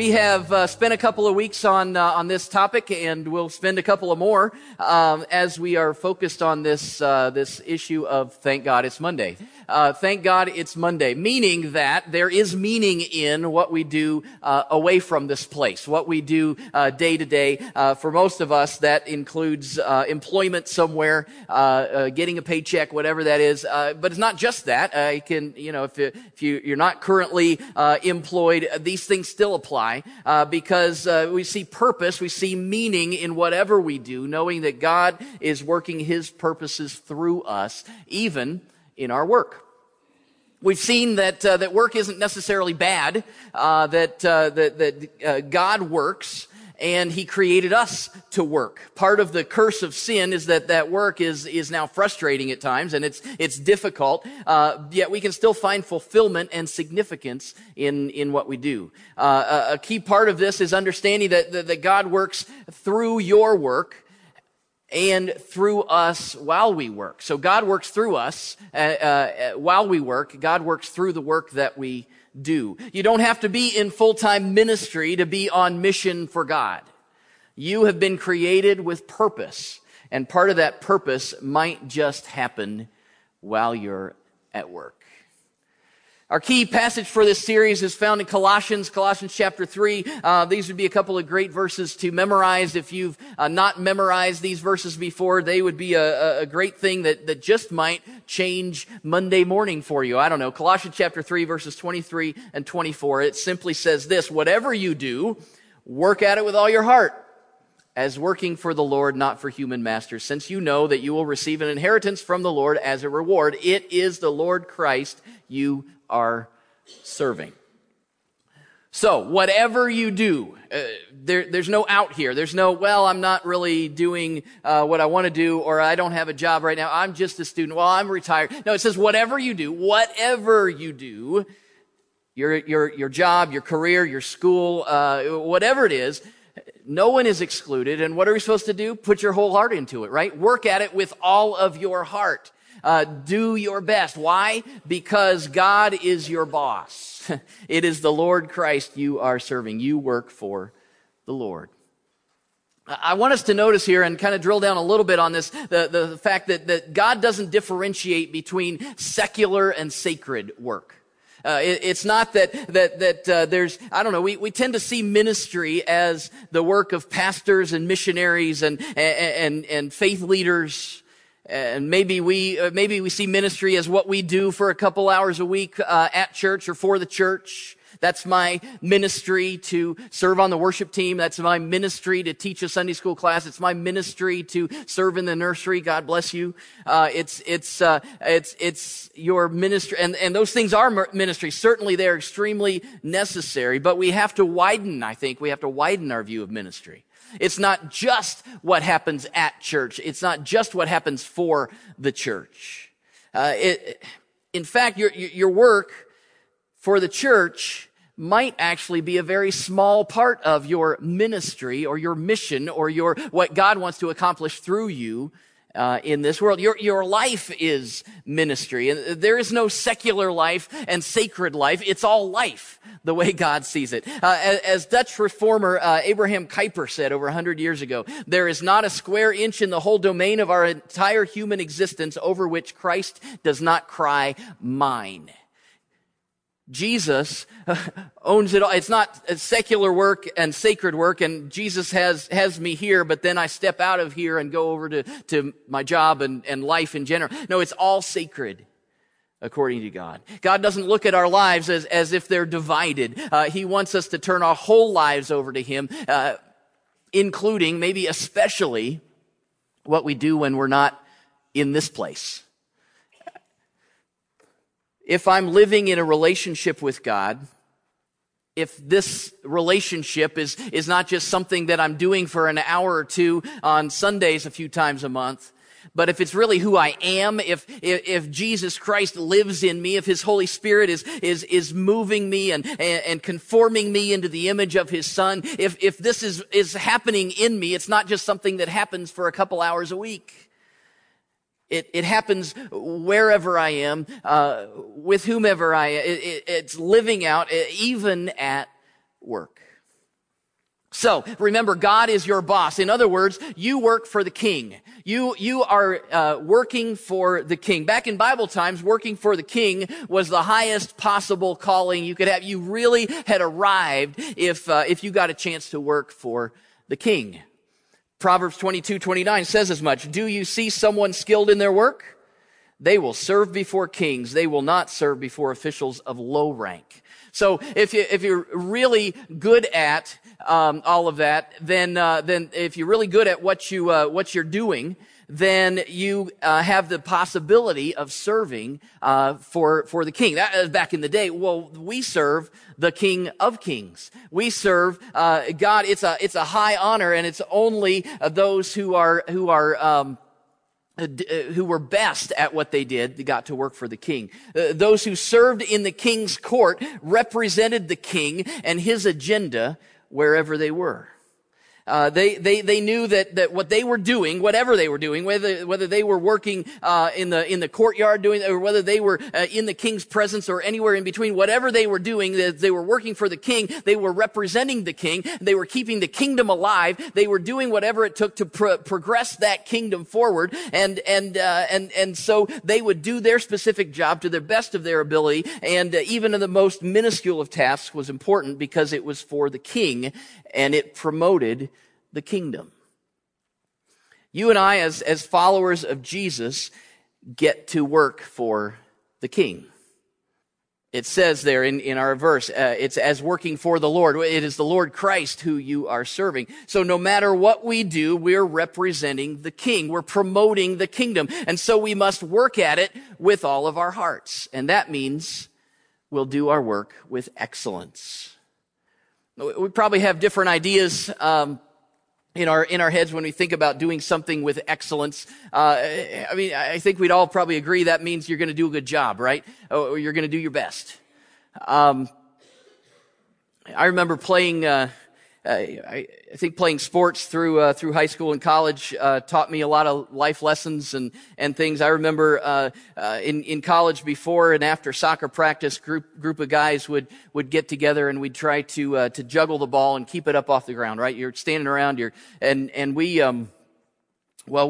We have spent a couple of weeks on this topic, and we'll spend a couple of more as we are focused on this issue of thank God it's Monday. Thank God it's Monday, meaning that there is meaning in what we do away from this place, what we do day to day. For most of us, that includes employment somewhere, getting a paycheck, whatever that is. But it's not just that. You can, if you're not currently employed, these things still apply because we see purpose, we see meaning in whatever we do, knowing that God is working His purposes through us, even in our work. We've seen that that work isn't necessarily bad. That God works, and He created us to work. Part of the curse of sin is that work is now frustrating at times, and it's difficult. Yet we can still find fulfillment and significance in what we do. A key part of this is understanding that God works through your work and through us while we work. So God works through us while we work. God works through the work that we do. You don't have to be in full-time ministry to be on mission for God. You have been created with purpose, and part of that purpose might just happen while you're at work. Our key passage for this series is found in Colossians chapter 3. These would be a couple of great verses to memorize. If you've not memorized these verses before, they would be a great thing that just might change Monday morning for you. I don't know. Colossians chapter 3, verses 23 and 24. It simply says this: whatever you do, work at it with all your heart, as working for the Lord, not for human masters, since you know that you will receive an inheritance from the Lord as a reward. It is the Lord Christ you are serving. So whatever you do, there's no out here. There's no, well, I'm not really doing what I want to do, or I don't have a job right now. I'm just a student. Well, I'm retired. No, it says whatever you do, your job, your career, your school, whatever it is, no one is excluded. And what are we supposed to do? Put your whole heart into it, right? Work at it with all of your heart. Do your best. Why? Because God is your boss. It is the Lord Christ you are serving. You work for the Lord. I want us to notice here and kind of drill down a little bit on this, the fact that God doesn't differentiate between secular and sacred work. It's not that there's, I don't know, we tend to see ministry as the work of pastors and missionaries and faith leaders. And maybe we see ministry as what we do for a couple hours a week at church or for the church. That's my ministry to serve on the worship team. That's my ministry to teach a Sunday school class. It's my ministry to serve in the nursery. God bless you. It's your ministry, and those things are ministry. Certainly, they're extremely necessary. But we have to widen. I think we have to widen our view of ministry. It's not just what happens at church. It's not just what happens for the church. In fact, your work for the church might actually be a very small part of your ministry or your mission or your what God wants to accomplish through you in this world. Your life is ministry, and there is no secular life and sacred life. It's all life the way God sees it. As Dutch reformer Abraham Kuyper said over 100 years ago, there is not a square inch in the whole domain of our entire human existence over which Christ does not cry, mine. Jesus owns it all. It's not secular work and sacred work, and Jesus has me here, but then I step out of here and go over to my job and life in general. No, it's all sacred according to God. God doesn't look at our lives as if they're divided. He wants us to turn our whole lives over to Him, including, maybe especially, what we do when we're not in this place. If I'm living in a relationship with God, if this relationship is not just something that I'm doing for an hour or two on Sundays a few times a month, but if it's really who I am, if Jesus Christ lives in me, if His Holy Spirit is moving me and conforming me into the image of His Son, if this is happening in me, it's not just something that happens for a couple hours a week. It happens wherever I am, with whomever I am. It's living out, even at work. So remember, God is your boss. In other words, you work for the king. You are working for the king. Back in Bible times, working for the king was the highest possible calling you could have. You really had arrived if you got a chance to work for the king. Proverbs 22:29 says as much. Do you see someone skilled in their work? They will serve before kings. They will not serve before officials of low rank. So if you're really good at all of that, then if you're really good at what you're doing, then you have the possibility of serving for the king. That back in the day, well, we serve the King of Kings. We serve God. It's a high honor, and it's only those who were best at what they did, they got to work for the king. Those who served in the king's court represented the king and his agenda wherever they were. They knew that what they were doing, whatever they were doing, whether they were working in the courtyard doing, or whether they were in the king's presence or anywhere in between, whatever they were doing, they were working for the king. They were representing the king. They were keeping the kingdom alive. They were doing whatever it took to progress that kingdom forward, and so they would do their specific job to the best of their ability, and even in the most minuscule of tasks was important because it was for the king, and it promoted the kingdom. You and I, as followers of Jesus, get to work for the king. It says there in our verse, it's as working for the Lord. It is the Lord Christ who you are serving. So no matter what we do, we're representing the king. We're promoting the kingdom. And so we must work at it with all of our hearts. And that means we'll do our work with excellence. We probably have different ideas in our heads when we think about doing something with excellence. I mean, I think we'd all probably agree that means you're going to do a good job, right? Or you're going to do your best. I remember playing sports through high school and college taught me a lot of life lessons and things. I remember in college, before and after soccer practice, group of guys would get together and we'd try to juggle the ball and keep it up off the ground. Right, you're standing around here, and we had a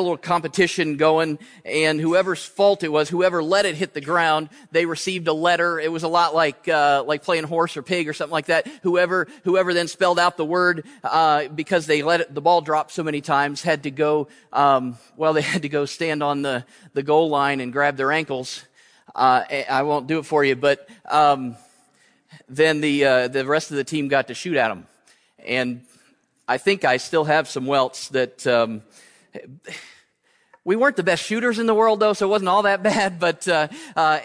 little competition going, and whoever's fault it was, whoever let it hit the ground, they received a letter. It was a lot like playing horse or pig or something like that. Whoever then spelled out the word, because they the ball drop so many times, had to go, they had to go stand on the goal line and grab their ankles. I won't do it for you, but, then the rest of the team got to shoot at them. And I think I still have some welts that, we weren't the best shooters in the world, though, so it wasn't all that bad. But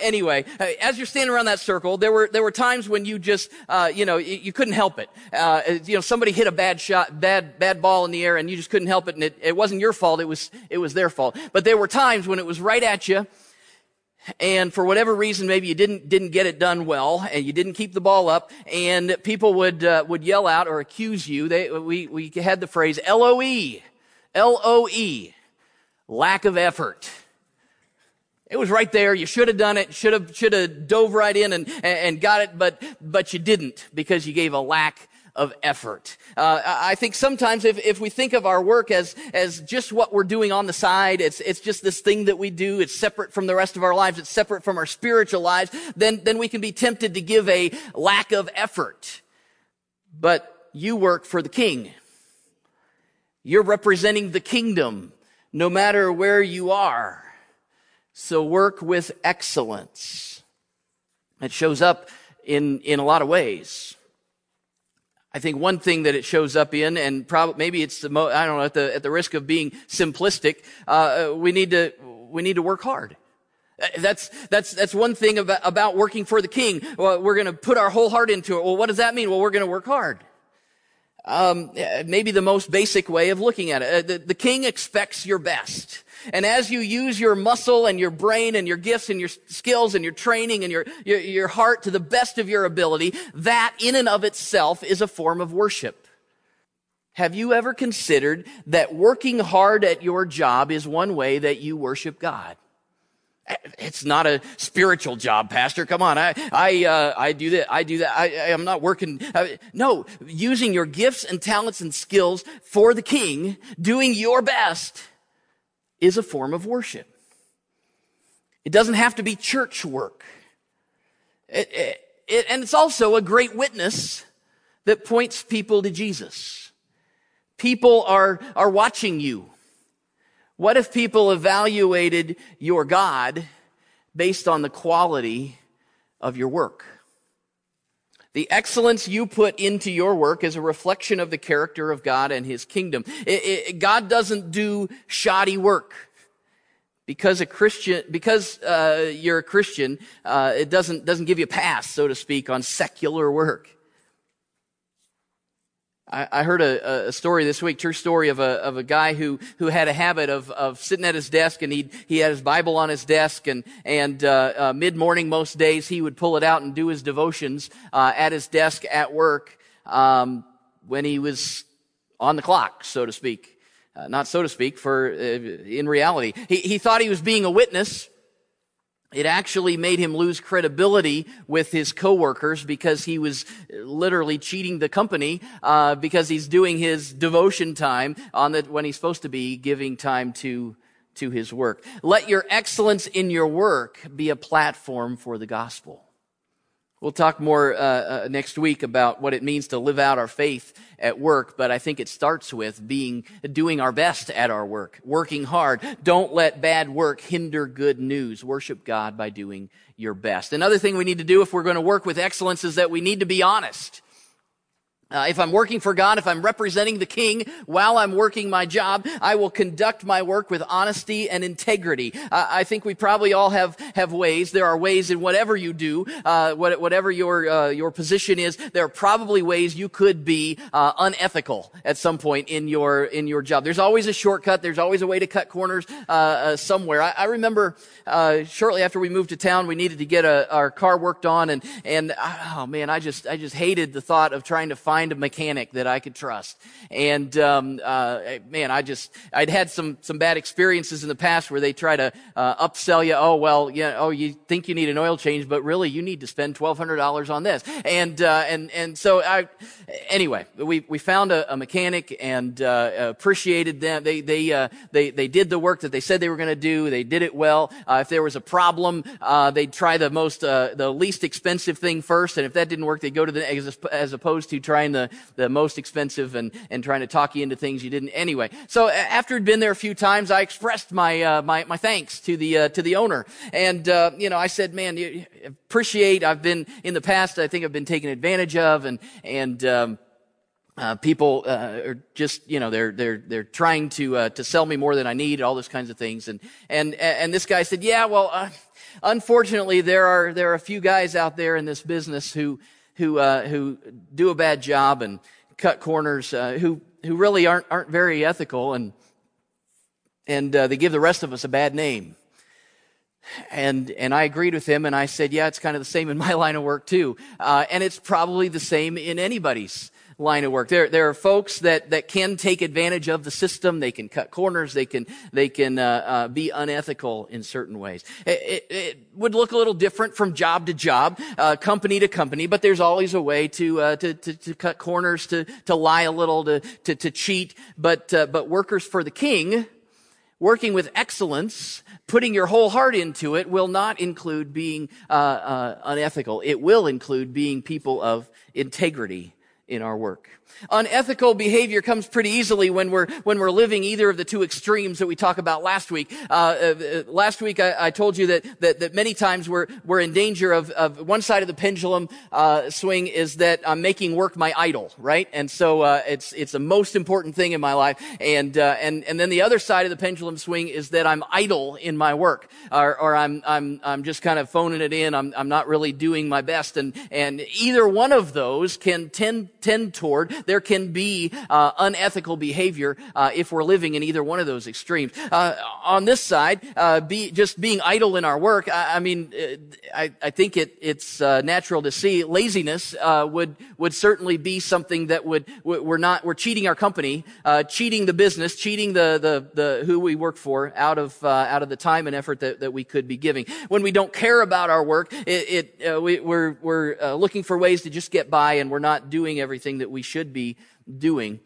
anyway, as you're standing around that circle, there were times when you just, you couldn't help it. Somebody hit a bad shot, bad ball in the air, and you just couldn't help it. And it wasn't your fault; it was their fault. But there were times when it was right at you, and for whatever reason, maybe you didn't get it done well, and you didn't keep the ball up, and people would yell out or accuse you. We had the phrase LOE. LOE, lack of effort. It was right there. You should have done it. Should have dove right in and got it, but you didn't because you gave a lack of effort. I think sometimes if we think of our work as just what we're doing on the side, it's just this thing that we do. It's separate from the rest of our lives. It's separate from our spiritual lives. Then we can be tempted to give a lack of effort. But you work for the king. You're representing the kingdom no matter where you are. So work with excellence. It shows up in a lot of ways. I think one thing that it shows up in, and probably maybe it's the most, I don't know, at the risk of being simplistic, we need to work hard. That's one thing about working for the king. Well, we're going to put our whole heart into it. Well, what does that mean? Well, we're going to work hard. Maybe the most basic way of looking at it. The king expects your best. And as you use your muscle and your brain and your gifts and your skills and your training and your heart to the best of your ability, that in and of itself is a form of worship. Have you ever considered that working hard at your job is one way that you worship God? It's not a spiritual job, Pastor. Come on. I do that. I'm not working. No, using your gifts and talents and skills for the King, doing your best is a form of worship. It doesn't have to be church work. And it's also a great witness that points people to Jesus. People are watching you. What if people evaluated your God based on the quality of your work? The excellence you put into your work is a reflection of the character of God and His kingdom. God doesn't do shoddy work. Because you're a Christian, it doesn't give you a pass, so to speak, on secular work. I heard a story this week, true story of a guy who had a habit of sitting at his desk, and he had his Bible on his desk, and mid-morning most days he would pull it out and do his devotions at his desk at work when he was on the clock, so to speak. Not so to speak, in reality. He thought he was being a witness. It actually made him lose credibility with his coworkers because he was literally cheating the company, because he's doing his devotion time when he's supposed to be giving time to his work. Let your excellence in your work be a platform for the gospel. We'll talk more next week about what it means to live out our faith at work, but I think it starts with doing our best at our work, working hard. Don't let bad work hinder good news. Worship God by doing your best. Another thing we need to do if we're going to work with excellence is that we need to be honest. If I'm working for God, if I'm representing the King while I'm working my job, I will conduct my work with honesty and integrity. I think we probably all have ways. There are ways in whatever you do, whatever your position is, there are probably ways you could be unethical at some point in your job. There's always a shortcut. There's always a way to cut corners somewhere. I remember shortly after we moved to town, we needed to get our car worked on, and oh man, I just hated the thought of trying to find a mechanic that I could trust. And I'd had some bad experiences in the past where they try to upsell you. Oh well, yeah. Oh, you think you need an oil change, but really you need to spend $1,200 on this. Anyway, we found a mechanic and appreciated them. They did the work that they said they were going to do. They did it well. If there was a problem, they'd try the least expensive thing first, and if that didn't work, they'd go to the as opposed to trying the most expensive and trying to talk you into things you didn't. Anyway, so after I'd been there a few times, I expressed my thanks to the owner, and I said, "Man, you appreciate. I've been in the past. I think I've been taken advantage of, and people are just they're trying to sell me more than I need, all those kinds of things." And this guy said, "Yeah, well, unfortunately, there are a few guys out there in this business who do a bad job and cut corners, who really aren't very ethical, and they give the rest of us a bad name." And I agreed with him, and I said, "Yeah, it's kind of the same in my line of work too, and it's probably the same in anybody's line of work." There are folks that can take advantage of the system. They can cut corners. They can be unethical in certain ways. It would look a little different from job to job, company to company, but there's always a way to cut corners, to lie a little, to cheat. But workers for the King, working with excellence, putting your whole heart into it, will not include being unethical. It will include being people of integrity in our work. Unethical behavior comes pretty easily when we're living either of the two extremes that we talked about last week. Last week I told you that many times we're in danger of one side of the pendulum swing is that I'm making work my idol, right? And so it's the most important thing in my life. And then the other side of the pendulum swing is that I'm idle in my work, or I'm just kind of phoning it in. I'm not really doing my best. And either one of those can tend tend toward. There can be unethical behavior if we're living in either one of those extremes. On this side, being idle in our work, I think it's natural to see laziness would certainly be something that we're cheating our company, cheating the business, cheating the who we work for out of the time and effort that we could be giving. When we don't care about our work, we're looking for ways to just get by, and we're not doing everything that we should be doing.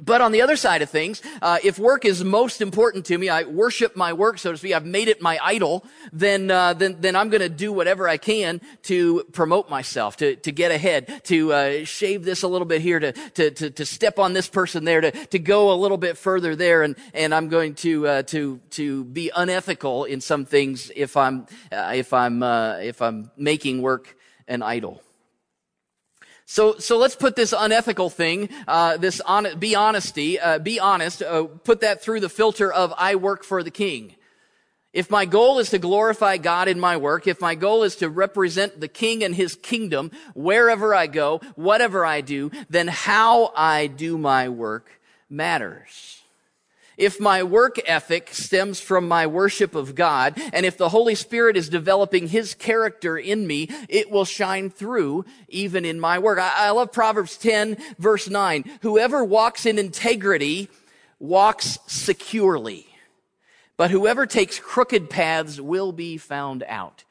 But on the other side of things, if work is most important to me, I worship my work, so to speak, I've made it my idol, then I'm going to do whatever I can to promote myself, to get ahead, to shave this a little bit here, to step on this person there, to go a little bit further there, and I'm going to be unethical in some things if I'm making work an idol. So let's put this unethical thing, put that through the filter of I work for the King. If my goal is to glorify God in my work, if my goal is to represent the King and his kingdom wherever I go, whatever I do, then how I do my work matters. If my work ethic stems from my worship of God, and if the Holy Spirit is developing his character in me, it will shine through even in my work. I love Proverbs 10, verse 9. Whoever walks in integrity walks securely, but whoever takes crooked paths will be found out.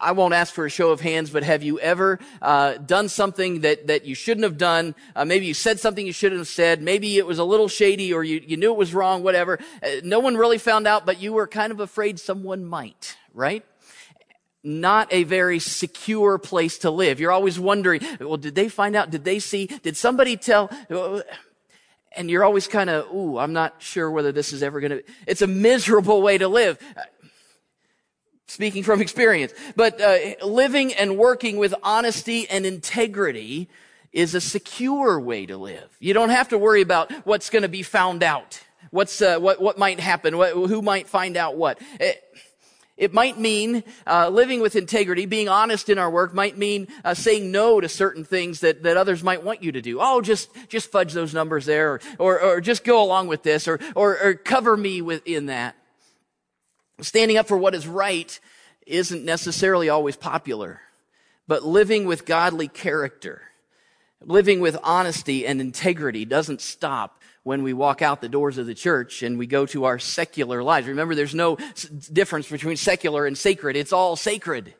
I won't ask for a show of hands, but have you ever done something that you shouldn't have done? Maybe you said something you shouldn't have said. Maybe it was a little shady, or you knew it was wrong, whatever. No one really found out, but you were kind of afraid someone might, right? Not a very secure place to live. You're always wondering, well, did they find out? Did they see? Did somebody tell? And you're always kind of, I'm not sure whether this is ever going to be. It's a miserable way to live. Speaking from experience, but living and working with honesty and integrity is a secure way to live. You don't have to worry about what's going to be found out, what might happen, who might find out what. It might mean living with integrity, being honest in our work might mean saying no to certain things that others might want you to do. Oh, just fudge those numbers there, or just go along with this, or cover me within that. Standing up for what is right isn't necessarily always popular, but living with godly character, living with honesty and integrity doesn't stop when we walk out the doors of the church and we go to our secular lives. Remember, there's no difference between secular and sacred. It's all sacred.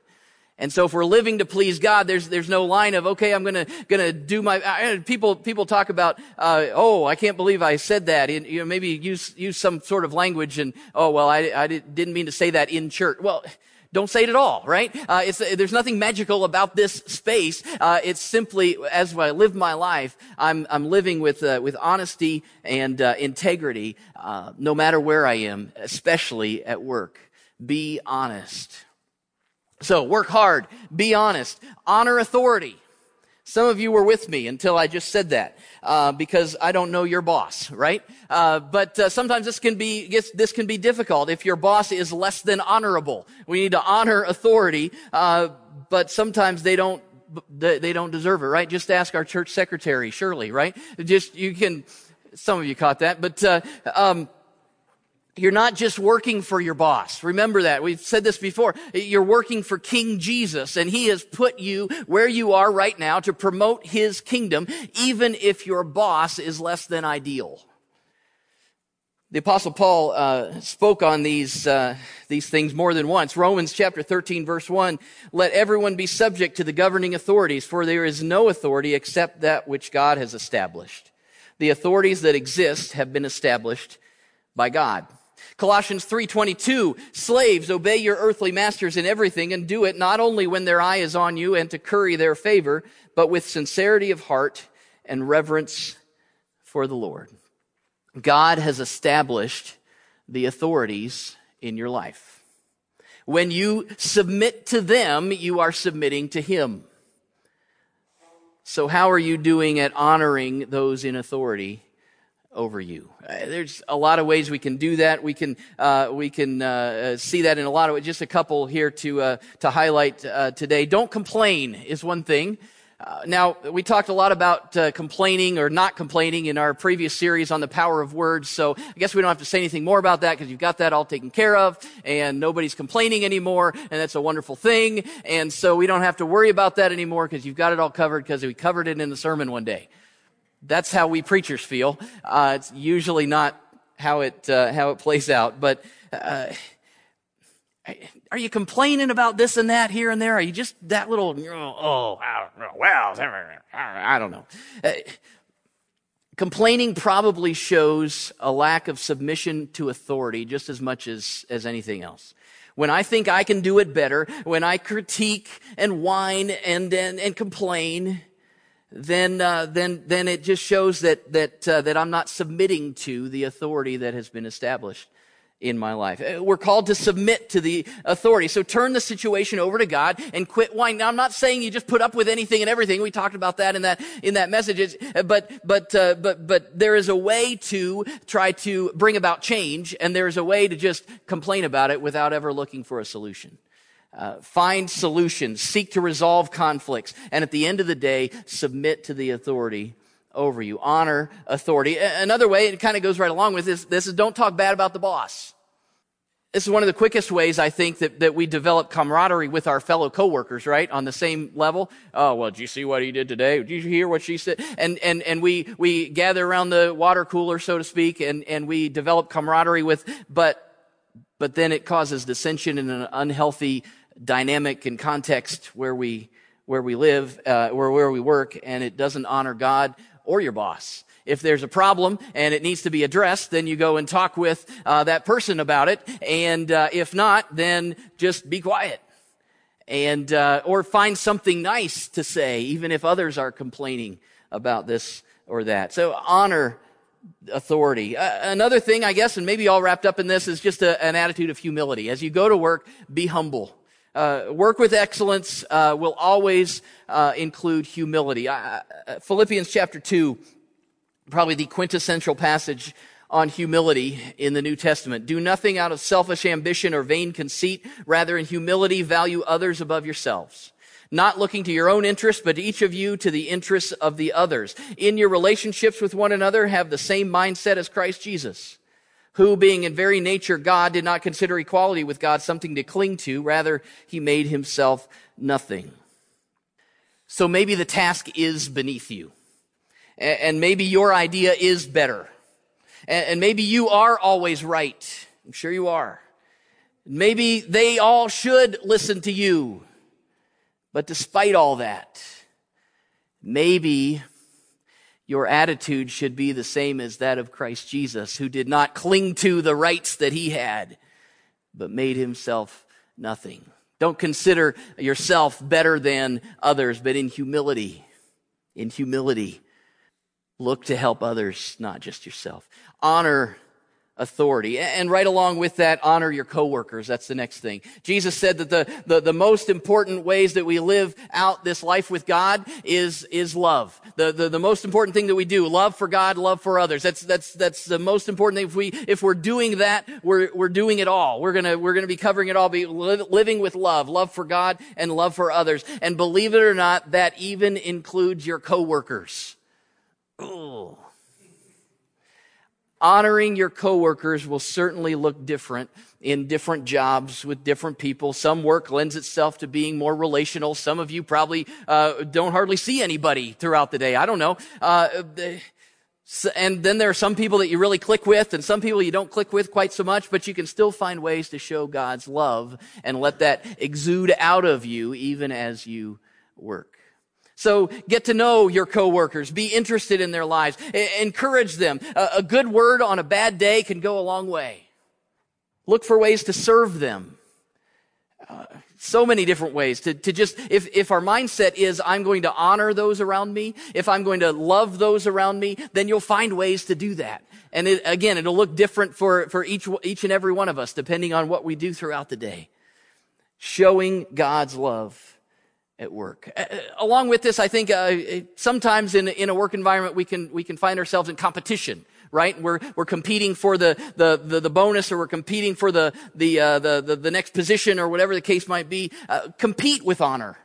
And so if we're living to please God, there's no line of, okay, I'm gonna do my, people talk about, I can't believe I said that, and, you know, maybe use some sort of language and, I didn't mean to say that in church. Well, don't say it at all, right? There's nothing magical about this space. It's simply, as I live my life, I'm living with honesty and, integrity, no matter where I am, especially at work. Be honest. So work hard, be honest, honor authority. Some of you were with me until I just said that, because I don't know your boss, right? But sometimes this can be difficult if your boss is less than honorable. We need to honor authority, but sometimes they don't deserve it, right? Just ask our church secretary, Shirley, right? Some of you caught that, but, you're not just working for your boss. Remember that. We've said this before. You're working for King Jesus, and he has put you where you are right now to promote his kingdom, even if your boss is less than ideal. The Apostle Paul spoke on these things more than once. Romans chapter 13, verse 1, let everyone be subject to the governing authorities, for there is no authority except that which God has established. The authorities that exist have been established by God. Colossians 3:22, slaves, obey your earthly masters in everything, and do it not only when their eye is on you and to curry their favor, but with sincerity of heart and reverence for the Lord. God has established the authorities in your life. When you submit to them, you are submitting to him. So how are you doing at honoring those in authority over you? There's a lot of ways we can do that. We can see that in a lot of ways. Just a couple here to highlight today. Don't complain is one thing. Now, we talked a lot about complaining or not complaining in our previous series on the power of words, so I guess we don't have to say anything more about that because you've got that all taken care of, and nobody's complaining anymore, and that's a wonderful thing, and so we don't have to worry about that anymore because you've got it all covered because we covered it in the sermon one day. That's how we preachers feel. It's usually not how it plays out, but are you complaining about this and that here and there? Are you just that little, I don't know, well, I don't know. Complaining probably shows a lack of submission to authority just as much as anything else. When I think I can do it better, when I critique and whine and complain, then it just shows that I'm not submitting to the authority that has been established in my life. We're called to submit to the authority. So turn the situation over to God and quit whining. Now, I'm not saying you just put up with anything and everything. We talked about that in that message. But there is a way to try to bring about change, and there is a way to just complain about it without ever looking for a solution. Find solutions, seek to resolve conflicts, and at the end of the day, submit to the authority over you. Honor authority. Another way, it kind of goes right along with this is don't talk bad about the boss. This is one of the quickest ways, I think, that we develop camaraderie with our fellow coworkers, right? On the same level. Oh, well, did you see what he did today? Did you hear what she said? And we gather around the water cooler, so to speak, and we develop camaraderie but then it causes dissension in an unhealthy dynamic and context where we live, where we work, and it doesn't honor God or your boss. If there's a problem and it needs to be addressed, then you go and talk with that person about it. And if not, then just be quiet and or find something nice to say, even if others are complaining about this or that. So honor authority. Another thing, I guess, and maybe all wrapped up in this, is just an attitude of humility. As you go to work, be humble. Work with excellence will always include humility. Philippians chapter 2, probably the quintessential passage on humility in the New Testament. Do nothing out of selfish ambition or vain conceit. Rather, in humility, value others above yourselves. Not looking to your own interests, but each of you to the interests of the others. In your relationships with one another, have the same mindset as Christ Jesus, who, being in very nature God, did not consider equality with God something to cling to. Rather, he made himself nothing. So maybe the task is beneath you. And maybe your idea is better. And maybe you are always right. I'm sure you are. Maybe they all should listen to you. But despite all that, maybe your attitude should be the same as that of Christ Jesus, who did not cling to the rights that he had, but made himself nothing. Don't consider yourself better than others, but in humility, look to help others, not just yourself. Honor authority. And right along with that, honor your coworkers. That's the next thing. Jesus said that the most important ways that we live out this life with God is love. The most important thing that we do, love for God, love for others. That's the most important thing. If we're doing that, we're doing it all. We're gonna be covering it all, be living with love for God and love for others. And believe it or not, that even includes your coworkers. Ooh. Honoring your coworkers will certainly look different in different jobs with different people. Some work lends itself to being more relational. Some of you probably don't hardly see anybody throughout the day. I don't know. And then there are some people that you really click with and some people you don't click with quite so much, but you can still find ways to show God's love and let that exude out of you even as you work. So get to know your coworkers. Be interested in their lives. Encourage them. A good word on a bad day can go a long way. Look for ways to serve them. So many different ways to just, if our mindset is, I'm going to honor those around me, if I'm going to love those around me, then you'll find ways to do that. And it'll look different for each and every one of us, depending on what we do throughout the day. Showing God's love at work. Along with this, I think sometimes in a work environment we can find ourselves in competition, right? We're competing for the bonus, or we're competing for the next position, or whatever the case might be. Compete with honor.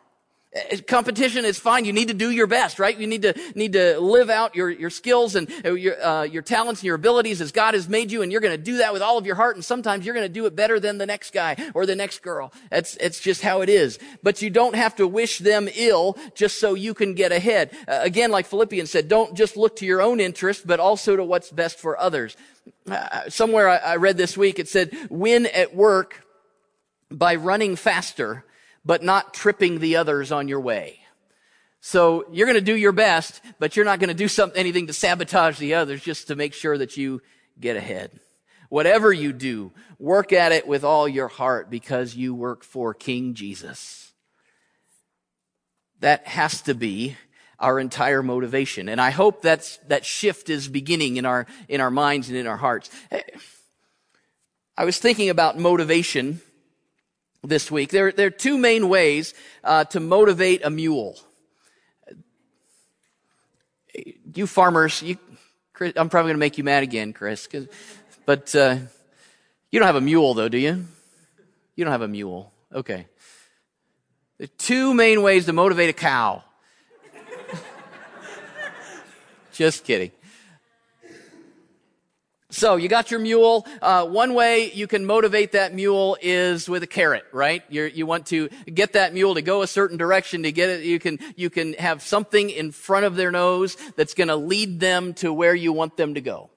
Competition is fine. You need to do your best, right? You need to live out your skills and your talents and your abilities as God has made you, and you're going to do that with all of your heart, and sometimes you're going to do it better than the next guy or the next girl. It's just how it is. But you don't have to wish them ill just so you can get ahead. Again, like Philippians said, don't just look to your own interest, but also to what's best for others. Somewhere I read this week, it said, win at work by running faster, but not tripping the others on your way. So you're going to do your best, but you're not going to do anything to sabotage the others, just to make sure that you get ahead. Whatever you do, work at it with all your heart, because you work for King Jesus. That has to be our entire motivation. And I hope that shift is beginning in our minds and in our hearts. I was thinking about motivation this week. There are two main ways to motivate a mule. You farmers, Chris, I'm probably going to make you mad again, Chris. But you don't have a mule, though, do you? You don't have a mule. Okay. There are two main ways to motivate a cow. Just kidding. So you got your mule. One way you can motivate that mule is with a carrot, right? You want to get that mule to go a certain direction. To get it, you can have something in front of their nose that's going to lead them to where you want them to go.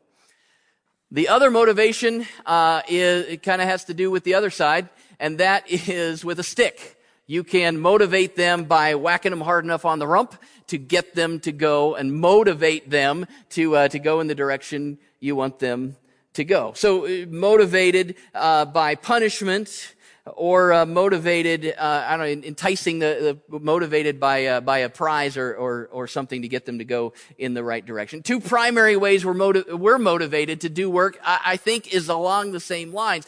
The other motivation is, it kind of has to do with the other side, and that is with a stick. You can motivate them by whacking them hard enough on the rump to get them to go, and motivate them to go in the direction you want them to go. So motivated by punishment, or motivated enticing the motivated by a prize or something to get them to go in the right direction. Two primary ways we're motivated to do work, I think, is along the same lines.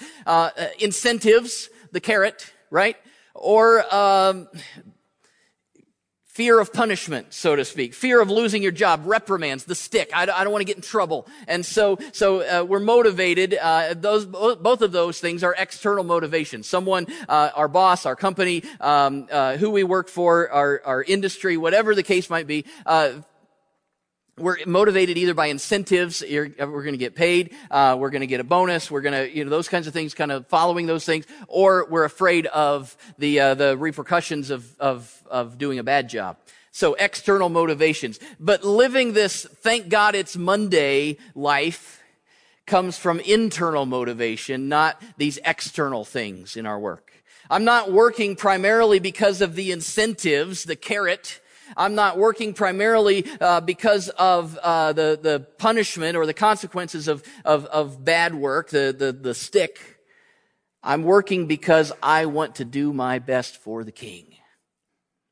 Incentives, the carrot, right? Or fear of punishment, so to speak. Fear of losing your job, reprimands, the stick. I don't want to get in trouble. And so we're motivated. Both of those things are external motivation. Someone, our boss, our company, who we work for, our industry, whatever the case might be, we're motivated either by incentives. We're going to get paid. We're going to get a bonus. We're going to, those kinds of things, kind of following those things, or we're afraid of the repercussions of doing a bad job. So external motivations. But living this "thank God it's Monday" life comes from internal motivation, not these external things in our work. I'm not working primarily because of the incentives, the carrot. I'm not working primarily because of the punishment or the consequences of bad work, the stick. I'm working because I want to do my best for the King.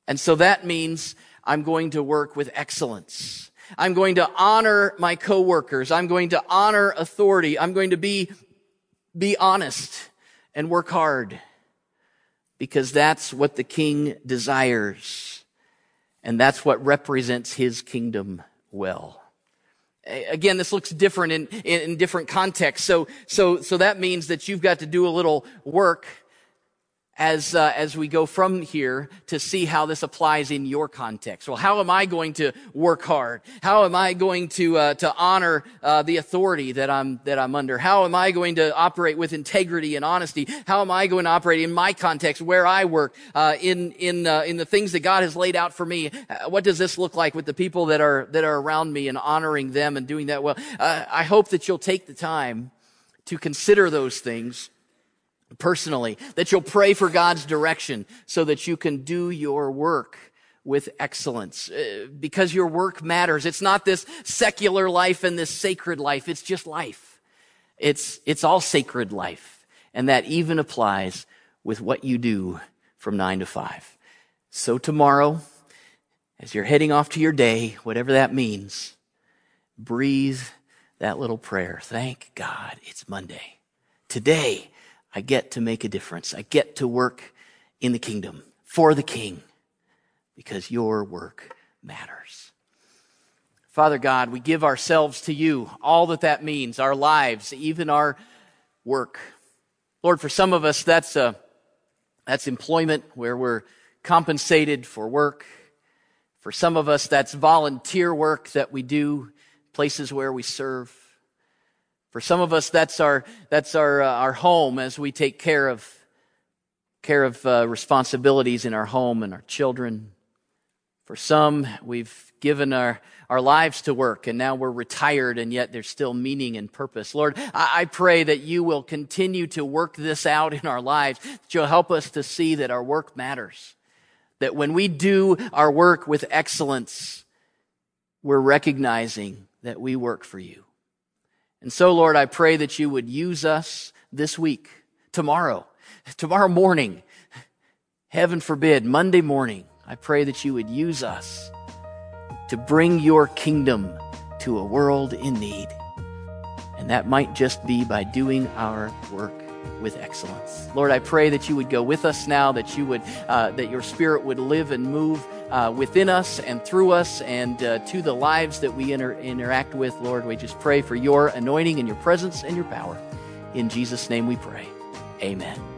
And so that means I'm going to work with excellence. I'm going to honor my coworkers. I'm going to honor authority. I'm going to be honest and work hard, because that's what the King desires. And that's what represents his kingdom well. Again, this looks different in different contexts. So that means that you've got to do a little work as we go from here to see how this applies in your context. Well, how am I going to work hard? How am I going to honor the authority that I'm under? How am I going to operate with integrity and honesty? How am I going to operate in my context, where I work, in the things that God has laid out for me? What does this look like with the people that are around me, and honoring them and doing that well? I hope that you'll take the time to consider those things personally, that you'll pray for God's direction so that you can do your work with excellence, because your work matters. It's not this secular life and this sacred life. It's just life. It's all sacred life. And that even applies with what you do from 9 to 5. So tomorrow, as you're heading off to your day, whatever that means, breathe that little prayer. Thank God it's Monday. Today, I get to make a difference. I get to work in the kingdom for the King, because your work matters. Father God, we give ourselves to you, all that means, our lives, even our work. Lord, for some of us, that's employment, where we're compensated for work. For some of us, that's volunteer work that we do, places where we serve. For some of us, that's our home as we take care of responsibilities in our home and our children. For some, we've given our lives to work, and now we're retired, and yet there's still meaning and purpose. Lord, I pray that you will continue to work this out in our lives, that you'll help us to see that our work matters, that when we do our work with excellence, we're recognizing that we work for you. And so, Lord, I pray that you would use us this week, tomorrow morning, heaven forbid, Monday morning. I pray that you would use us to bring your kingdom to a world in need. And that might just be by doing our work with excellence. Lord, I pray that you would go with us now, that you would, that your Spirit would live and move within us and through us and to the lives that we interact with. Lord, we just pray for your anointing and your presence and your power. In Jesus' name we pray. Amen.